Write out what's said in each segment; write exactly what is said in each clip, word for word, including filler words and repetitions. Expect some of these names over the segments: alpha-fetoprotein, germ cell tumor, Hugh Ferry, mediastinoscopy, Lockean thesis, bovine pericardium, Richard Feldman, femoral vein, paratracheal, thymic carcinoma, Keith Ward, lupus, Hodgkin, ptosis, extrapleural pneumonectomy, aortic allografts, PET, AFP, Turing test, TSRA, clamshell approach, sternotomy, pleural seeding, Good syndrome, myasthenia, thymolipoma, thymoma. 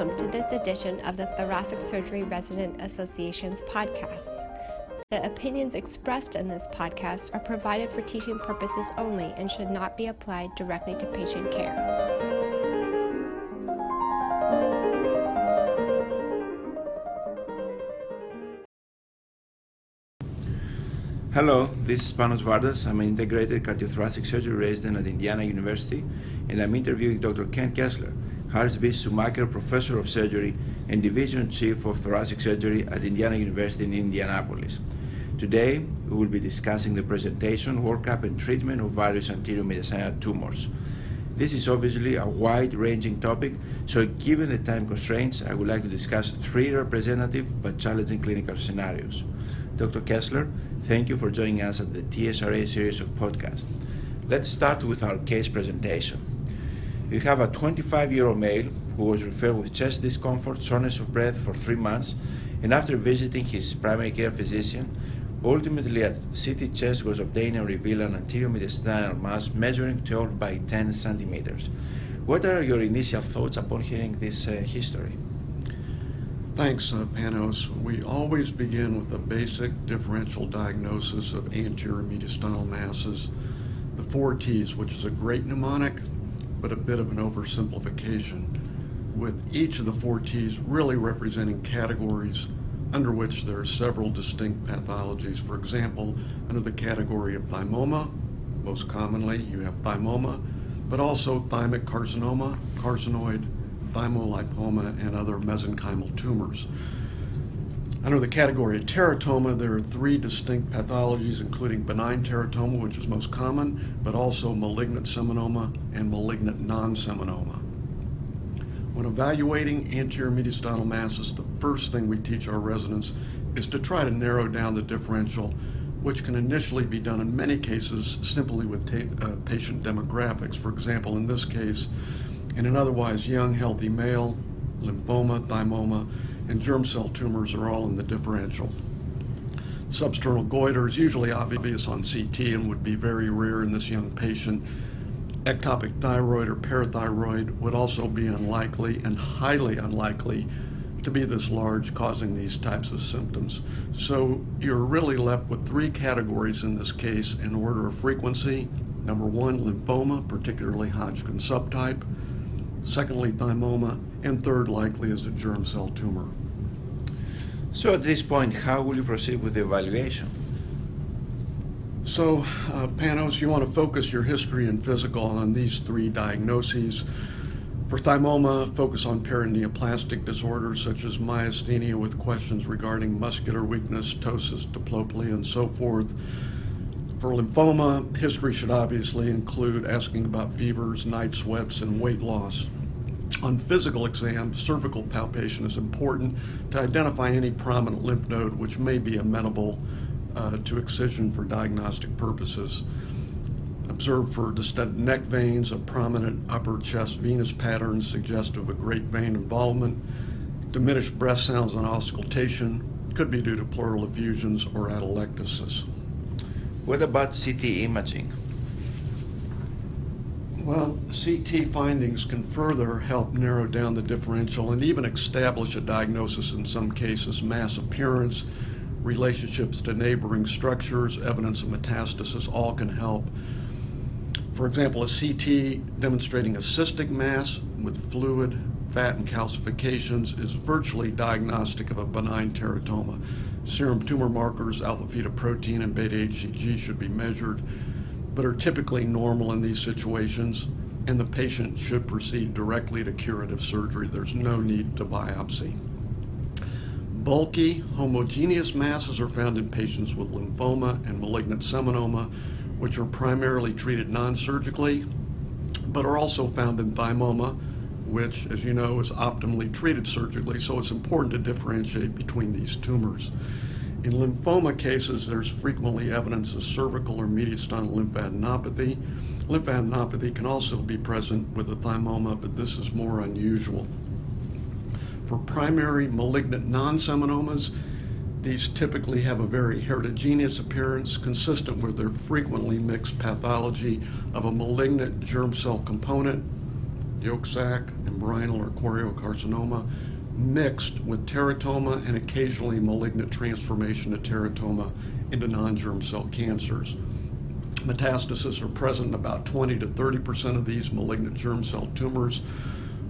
welcome to this edition of the Thoracic Surgery Resident Association's podcast. The opinions expressed in this podcast are provided for teaching purposes only and should not be applied directly to patient care. Hello, this is Panos Vardas. I'm an integrated cardiothoracic surgery resident at Indiana University, and I'm interviewing Doctor Ken Kesler, Hartwig B. Schumacher Professor of Surgery and Division Chief of Thoracic Surgery at Indiana University in Indianapolis. Today, we will be discussing the presentation, workup, and treatment of various anterior mediastinal tumors. This is obviously a wide-ranging topic, so given the time constraints, I would like to discuss three representative but challenging clinical scenarios. Doctor Kesler, thank you for joining us at the T S R A series of podcasts. Let's start with our case presentation. We have a twenty-five-year-old male who was referred with chest discomfort, shortness of breath for three months, and after visiting his primary care physician, ultimately a C T chest was obtained and revealed an anterior mediastinal mass measuring twelve by ten centimeters. What are your initial thoughts upon hearing this uh, history? Thanks, uh, Panos. We always begin with a basic differential diagnosis of anterior mediastinal masses, the four T's, which is a great mnemonic, but a bit of an oversimplification, with each of the four T's really representing categories under which there are several distinct pathologies. For example, under the category of thymoma, most commonly you have thymoma, but also thymic carcinoma, carcinoid, thymolipoma, and other mesenchymal tumors. Under the category of teratoma, there are three distinct pathologies, including benign teratoma, which is most common, but also malignant seminoma and malignant non-seminoma. When evaluating anterior mediastinal masses, the first thing we teach our residents is to try to narrow down the differential, which can initially be done in many cases simply with ta- uh, patient demographics. For example, in this case, in an otherwise young, healthy male, lymphoma, thymoma, and germ cell tumors are all in the differential. Substernal goiter is usually obvious on C T and would be very rare in this young patient. Ectopic thyroid or parathyroid would also be unlikely and highly unlikely to be this large, causing these types of symptoms. So you're really left with three categories in this case in order of frequency. Number one, lymphoma, particularly Hodgkin subtype. Secondly, thymoma, and third likely is a germ cell tumor. So at this point, how will you proceed with the evaluation? So, uh, Panos, you want to focus your history and physical on these three diagnoses. For thymoma, focus on paraneoplastic disorders such as myasthenia with questions regarding muscular weakness, ptosis, diplopia, and so forth. For lymphoma, history should obviously include asking about fevers, night sweats, and weight loss. On physical exam, cervical palpation is important to identify any prominent lymph node which may be amenable uh, to excision for diagnostic purposes. Observe for distended neck veins, a prominent upper chest venous pattern suggestive of great vein involvement, diminished breath sounds on auscultation, could be due to pleural effusions or atelectasis. What about C T imaging? Well, C T findings can further help narrow down the differential and even establish a diagnosis in some cases: mass appearance, relationships to neighboring structures, evidence of metastasis, all can help. For example, a C T demonstrating a cystic mass with fluid, fat, and calcifications is virtually diagnostic of a benign teratoma. Serum tumor markers, alpha-fetoprotein, and beta H C G should be measured, but are typically normal in these situations, and the patient should proceed directly to curative surgery. There's no need to biopsy. Bulky, homogeneous masses are found in patients with lymphoma and malignant seminoma, which are primarily treated non-surgically, but are also found in thymoma, which, as you know, is optimally treated surgically, so it's important to differentiate between these tumors. In lymphoma cases, there's frequently evidence of cervical or mediastinal lymphadenopathy. Lymphadenopathy can also be present with a thymoma, but this is more unusual. For primary malignant non-seminomas, these typically have a very heterogeneous appearance, consistent with their frequently mixed pathology of a malignant germ cell component, yolk sac, and embryonal or choriocarcinoma, mixed with teratoma and occasionally malignant transformation of teratoma into non-germ cell cancers. Metastases are present in about twenty to thirty percent of these malignant germ cell tumors,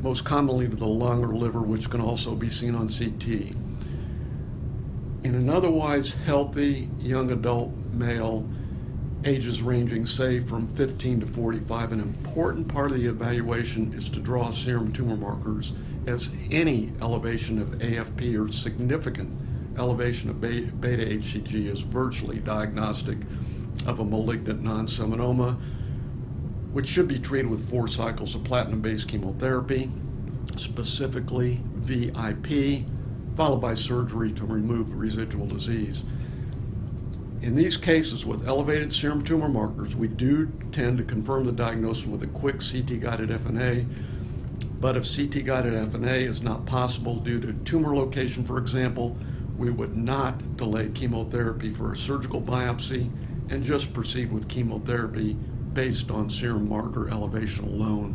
most commonly to the lung or liver, which can also be seen on C T. In an otherwise healthy young adult male, ages ranging, say, from fifteen to forty-five, an important part of the evaluation is to draw serum tumor markers, as any elevation of A F P or significant elevation of beta H C G is virtually diagnostic of a malignant non-seminoma, which should be treated with four cycles of platinum-based chemotherapy, specifically V I P, followed by surgery to remove residual disease. In these cases with elevated serum tumor markers, we do tend to confirm the diagnosis with a quick C T-guided F N A, but if C T-guided F N A is not possible due to tumor location, for example, we would not delay chemotherapy for a surgical biopsy and just proceed with chemotherapy based on serum marker elevation alone.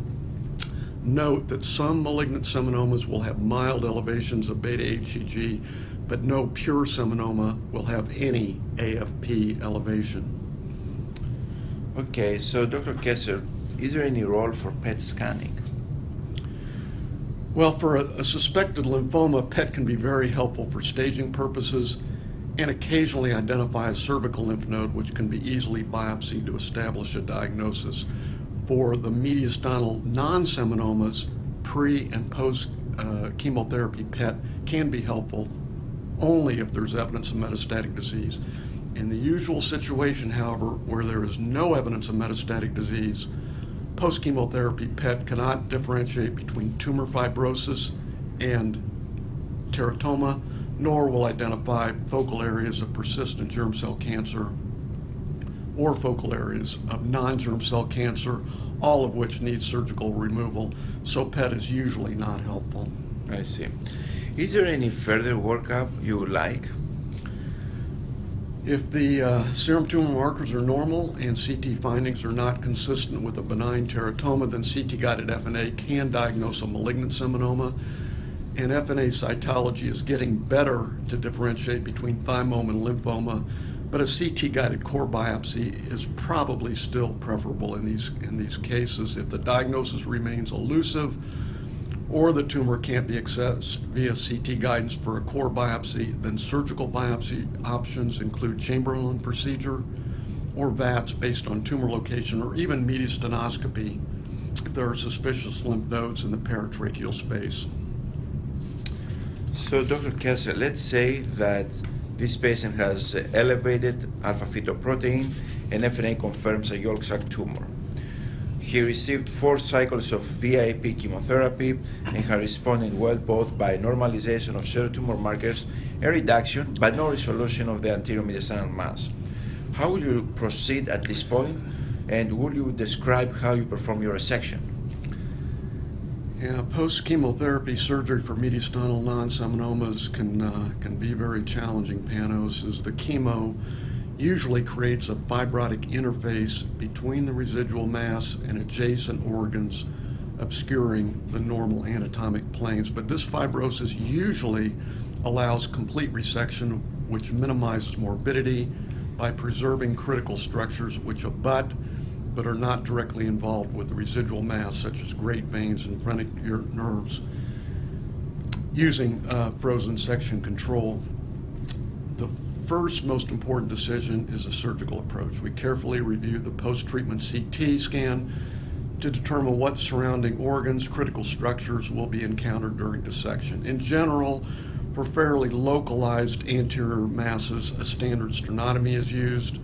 Note that some malignant seminomas will have mild elevations of beta H C G, but no pure seminoma will have any A F P elevation. Okay, so Doctor Kesler, is there any role for P E T scanning? Well, for a, a suspected lymphoma, P E T can be very helpful for staging purposes and occasionally identify a cervical lymph node, which can be easily biopsied to establish a diagnosis. For the mediastinal non-seminomas, pre and post uh, chemotherapy P E T can be helpful only if there's evidence of metastatic disease. In the usual situation, however, where there is no evidence of metastatic disease, post chemotherapy P E T cannot differentiate between tumor fibrosis and teratoma, nor will identify focal areas of persistent germ cell cancer or focal areas of non-germ cell cancer, all of which need surgical removal, so P E T is usually not helpful. I see. Is there any further workup you would like? If the uh, serum tumor markers are normal and C T findings are not consistent with a benign teratoma, then C T-guided F N A can diagnose a malignant seminoma. And F N A cytology is getting better to differentiate between thymoma and lymphoma, but a C T-guided core biopsy is probably still preferable in these, in these cases. If the diagnosis remains elusive or the tumor can't be accessed via C T guidance for a core biopsy, then surgical biopsy options include Chamberlain procedure or VATS based on tumor location, or even mediastinoscopy if there are suspicious lymph nodes in the paratracheal space. So, Doctor Kesler, let's say that this patient has elevated alpha-fetoprotein and F N A confirms a yolk sac tumor. He received four cycles of V I P chemotherapy and has responded well both by normalization of serum tumor markers and reduction, but no resolution of the anterior mediastinal mass. How will you proceed at this point, and will you describe how you perform your resection? Yeah, post-chemotherapy surgery for mediastinal non-seminomas can, uh, can be very challenging, Panos, as the chemo usually creates a fibrotic interface between the residual mass and adjacent organs, obscuring the normal anatomic planes. But this fibrosis usually allows complete resection, which minimizes morbidity by preserving critical structures which abut but are not directly involved with the residual mass, such as great veins and phrenic nerves, using uh, frozen section control. The first most important decision is a surgical approach. We carefully review the post-treatment C T scan to determine what surrounding organs, critical structures will be encountered during dissection. In general, for fairly localized anterior masses, a standard sternotomy is used.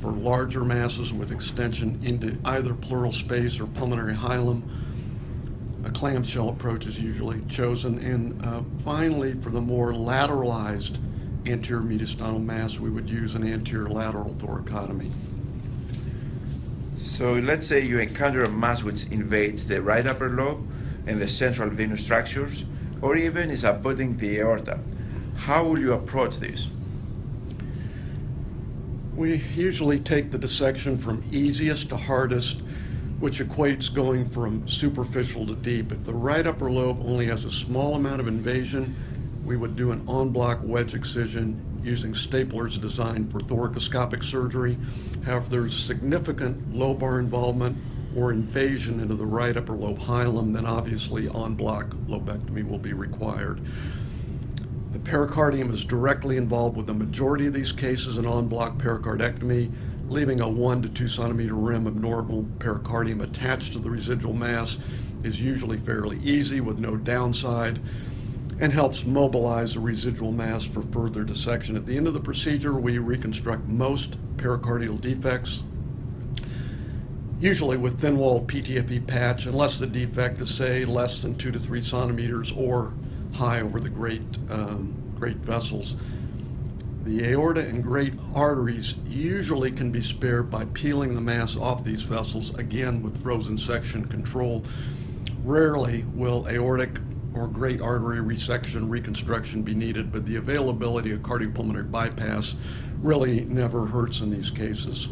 For larger masses with extension into either pleural space or pulmonary hilum, a clamshell approach is usually chosen. And uh, finally, for the more lateralized anterior mediastinal mass, we would use an anterior lateral thoracotomy. So let's say you encounter a mass which invades the right upper lobe and the central venous structures, or even is abutting the aorta. How will you approach this? We usually take the dissection from easiest to hardest which equates going from superficial to deep. If the right upper lobe only has a small amount of invasion, we would do an en bloc wedge excision using staplers designed for thoracoscopic surgery. However, there's significant lobar involvement or invasion into the right upper lobe hilum, then obviously en bloc lobectomy will be required. The pericardium is directly involved with the majority of these cases in en bloc pericardectomy, leaving a one to two centimeter rim of normal pericardium attached to the residual mass is usually fairly easy with no downside and helps mobilize the residual mass for further dissection. At the end of the procedure, we reconstruct most pericardial defects, usually with thin-walled P T F E patch, unless the defect is, say, less than two to three centimeters or high over the great, um, great vessels. The aorta and great arteries usually can be spared by peeling the mass off these vessels, again with frozen section control. Rarely will aortic or great artery resection reconstruction be needed, but the availability of cardiopulmonary bypass really never hurts in these cases.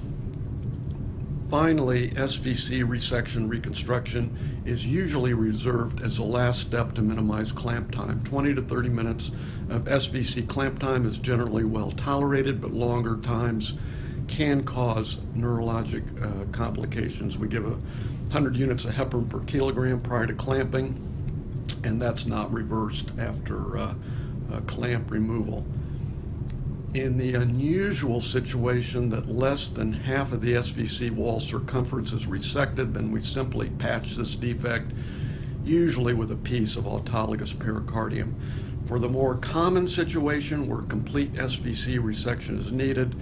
Finally, S V C resection reconstruction is usually reserved as the last step to minimize clamp time. twenty to thirty minutes of S V C clamp time is generally well tolerated, but longer times can cause neurologic uh, complications. We give a one hundred units of heparin per kilogram prior to clamping, and that's not reversed after uh, uh, clamp removal. In the unusual situation that less than half of the S V C wall circumference is resected, then we simply patch this defect, usually with a piece of autologous pericardium. For the more common situation where complete S V C resection is needed,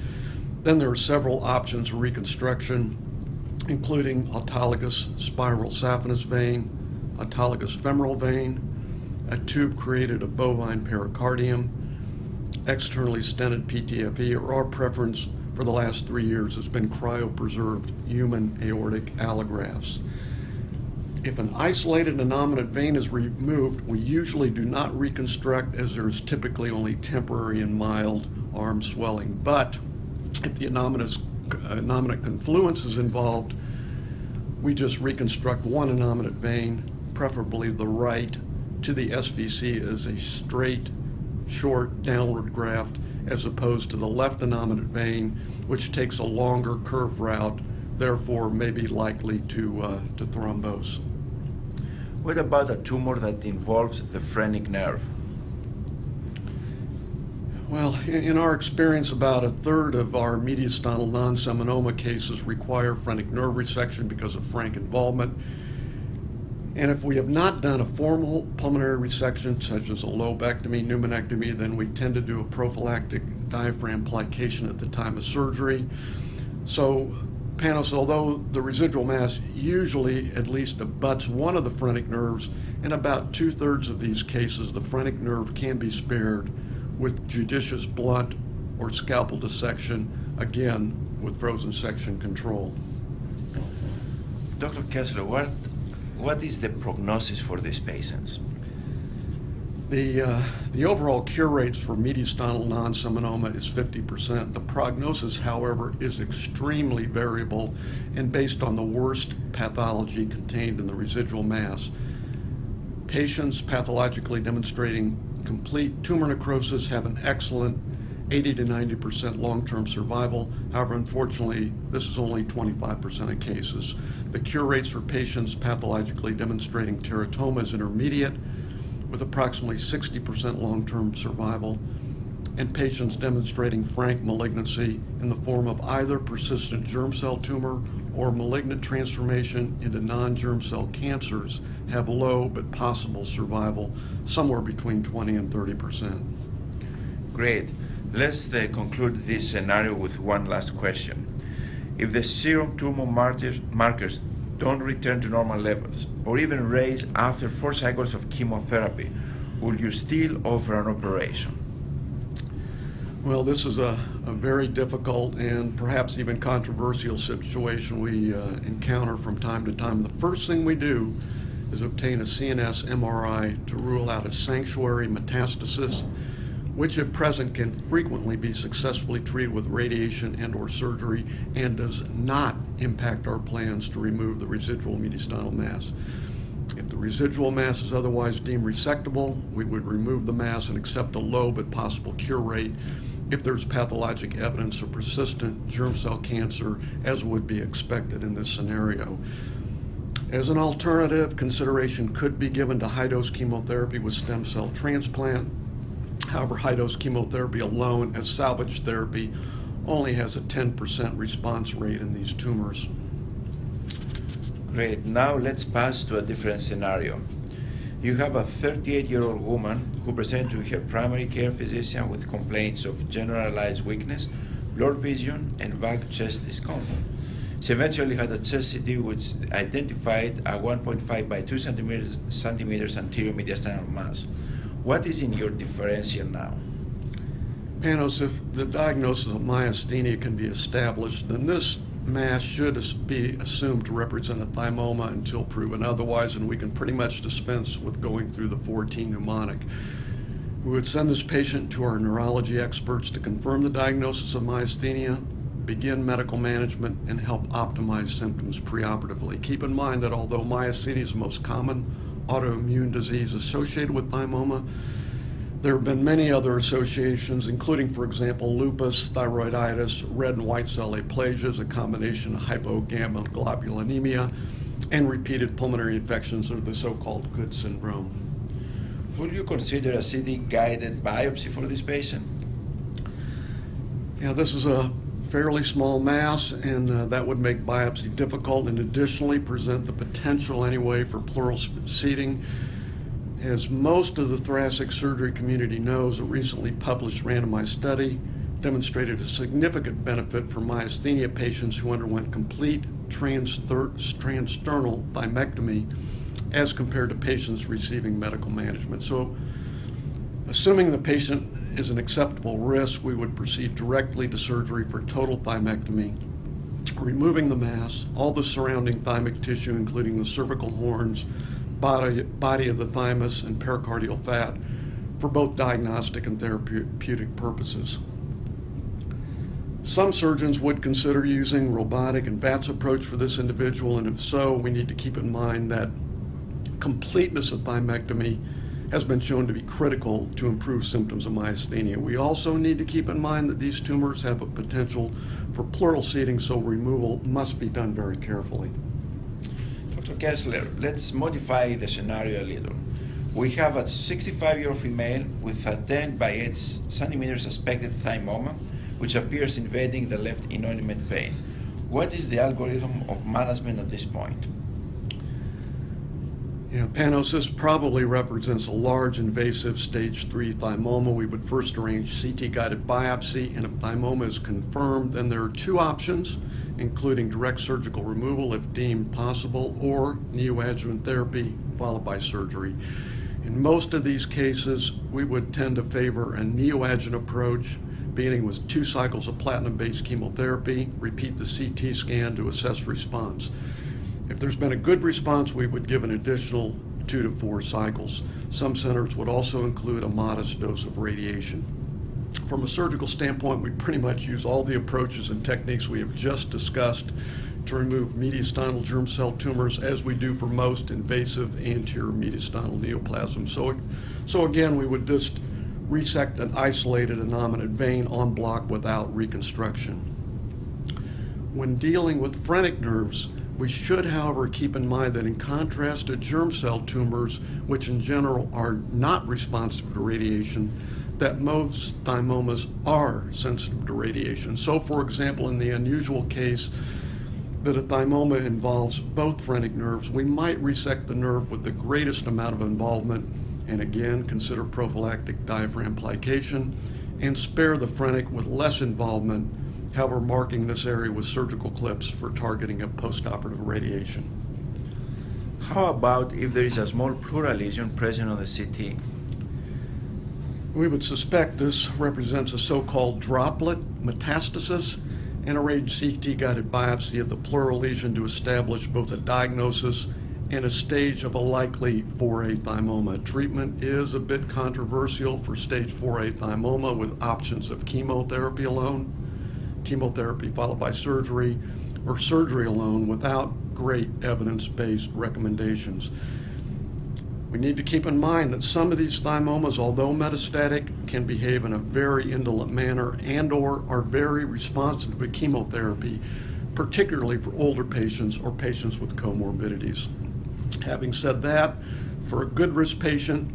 then there are several options for reconstruction, including autologous spiral saphenous vein, autologous femoral vein, a tube created of bovine pericardium, externally stented P T F E, or our preference for the last three years has been cryopreserved human aortic allografts. If an isolated innominate vein is removed, we usually do not reconstruct as there is typically only temporary and mild arm swelling. But if the innominate, innominate confluence is involved, we just reconstruct one innominate vein, preferably the right, to the S V C as a straight short downward graft as opposed to the left innominate vein, which takes a longer curve route, therefore may be likely to, uh, to thrombose. What about a tumor that involves the phrenic nerve? Well, in, in our experience, about a third of our mediastinal non-seminoma cases require phrenic nerve resection because of frank involvement. And if we have not done a formal pulmonary resection, such as a lobectomy, pneumonectomy, then we tend to do a prophylactic diaphragm plication at the time of surgery. So, Panos, although the residual mass usually at least abuts one of the phrenic nerves, in about two-thirds of these cases, the phrenic nerve can be spared with judicious blunt or scalpel dissection, again, with frozen section control. Doctor Kesler, what? What is the prognosis for these patients? The, uh, the overall cure rates for mediastinal non-seminoma is fifty percent. The prognosis, however, is extremely variable and based on the worst pathology contained in the residual mass. Patients pathologically demonstrating complete tumor necrosis have an excellent eighty to ninety percent long-term survival. However, unfortunately, this is only twenty-five percent of cases. The cure rates for patients pathologically demonstrating teratoma is intermediate, with approximately sixty percent long-term survival, and patients demonstrating frank malignancy in the form of either persistent germ cell tumor or malignant transformation into non-germ cell cancers have low but possible survival, somewhere between twenty and thirty percent. Great. Let's uh, conclude this scenario with one last question. If the serum tumor markers, markers don't return to normal levels, or even raise after four cycles of chemotherapy, will you still offer an operation? Well, this is a, a very difficult and perhaps even controversial situation we uh, encounter from time to time. The first thing we do is obtain a C N S M R I to rule out a sanctuary metastasis. which if present can frequently be successfully treated with radiation and or surgery and does not impact our plans to remove the residual mediastinal mass. If the residual mass is otherwise deemed resectable, we would remove the mass and accept a low but possible cure rate if there's pathologic evidence of persistent germ cell cancer, as would be expected in this scenario. As an alternative, consideration could be given to high-dose chemotherapy with stem cell transplant. However, high-dose chemotherapy alone as salvage therapy only has a ten percent response rate in these tumors. Great. Now let's pass to a different scenario. You have a thirty-eight-year-old woman who presented to her primary care physician with complaints of generalized weakness, blurred vision, and vague chest discomfort. She eventually had a chest C T which identified a one point five by two centimeters anterior mediastinal mass. What is in your differential now? Panos, if the diagnosis of myasthenia can be established, then this mass should be assumed to represent a thymoma until proven otherwise, and we can pretty much dispense with going through the fourteen mnemonic. We would send this patient to our neurology experts to confirm the diagnosis of myasthenia, begin medical management, and help optimize symptoms preoperatively. Keep in mind that although myasthenia is the most common autoimmune disease associated with thymoma, there have been many other associations, including, for example, lupus, thyroiditis, red and white cell aplasias, a combination of hypogammaglobulinemia, and repeated pulmonary infections or the so-called Good syndrome. Will you consider a C T-guided biopsy for this patient? Yeah, this is a fairly small mass, and uh, that would make biopsy difficult, and additionally present the potential anyway for pleural seeding. As most of the thoracic surgery community knows, a recently published randomized study demonstrated a significant benefit for myasthenia patients who underwent complete transsternal thymectomy as compared to patients receiving medical management. So, assuming the patient is an acceptable risk, we would proceed directly to surgery for total thymectomy, removing the mass, all the surrounding thymic tissue, including the cervical horns, Body, body of the thymus, and pericardial fat for both diagnostic and therapeutic purposes. Some surgeons would consider using robotic and VATS approach for this individual, and if so, we need to keep in mind that completeness of thymectomy has been shown to be critical to improve symptoms of myasthenia. We also need to keep in mind that these tumors have a potential for pleural seeding, so removal must be done very carefully. Kesler, let's modify the scenario a little. We have a sixty-five-year-old female with a ten by eight centimeter suspected thymoma, which appears invading the left innominate vein. What is the algorithm of management at this point? Yeah, Panos, this probably represents a large invasive stage three thymoma. We would first arrange C T-guided biopsy, and if thymoma is confirmed, then there are two options, including direct surgical removal if deemed possible, or neoadjuvant therapy followed by surgery. In most of these cases, we would tend to favor a neoadjuvant approach, beginning with two cycles of platinum-based chemotherapy, repeat the C T scan to assess response. If there's been a good response, we would give an additional two to four cycles. Some centers would also include a modest dose of radiation. From a surgical standpoint, we pretty much use all the approaches and techniques we have just discussed to remove mediastinal germ cell tumors, as we do for most invasive anterior mediastinal neoplasms. So, so again, we would just resect an isolated innominate vein en bloc without reconstruction. When dealing with phrenic nerves, we should, however, keep in mind that in contrast to germ cell tumors, which in general are not responsive to radiation, that most thymomas are sensitive to radiation. So, for example, in the unusual case that a thymoma involves both phrenic nerves, we might resect the nerve with the greatest amount of involvement and, again, consider prophylactic diaphragm plication and spare the phrenic with less involvement, however marking this area with surgical clips for targeting of postoperative radiation. How about if there is a small pleural lesion present on the C T? We would suspect this represents a so-called droplet metastasis and arrange C T-guided biopsy of the pleural lesion to establish both a diagnosis in a stage of a likely four A thymoma. Treatment is a bit controversial for stage four A thymoma with options of chemotherapy alone, chemotherapy followed by surgery, or surgery alone without great evidence-based recommendations. We need to keep in mind that some of these thymomas, although metastatic, can behave in a very indolent manner and or are very responsive to chemotherapy, particularly for older patients or patients with comorbidities. Having said that, for a good risk patient,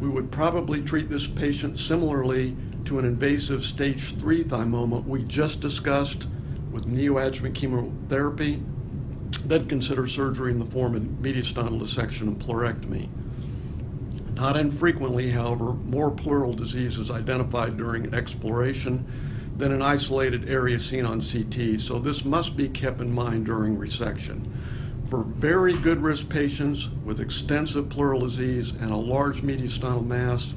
we would probably treat this patient similarly to an invasive stage three thymoma we just discussed with neoadjuvant chemotherapy, then consider surgery in the form of mediastinal dissection and pleurectomy. Not infrequently, however, more pleural disease is identified during exploration than an isolated area seen on C T, so this must be kept in mind during resection. For very good risk patients with extensive pleural disease and a large mediastinal mass,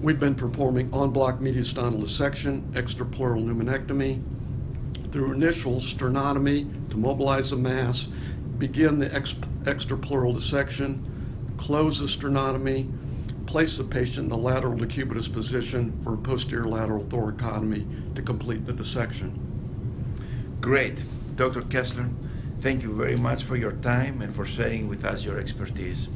we've been performing on-block mediastinal dissection, extrapleural pneumonectomy, through initial sternotomy to mobilize the mass, begin the ex extrapleural dissection, close the sternotomy, place the patient in the lateral decubitus position for a posterior lateral thoracotomy to complete the dissection. Great. Doctor Kesler, thank you very much for your time and for sharing with us your expertise.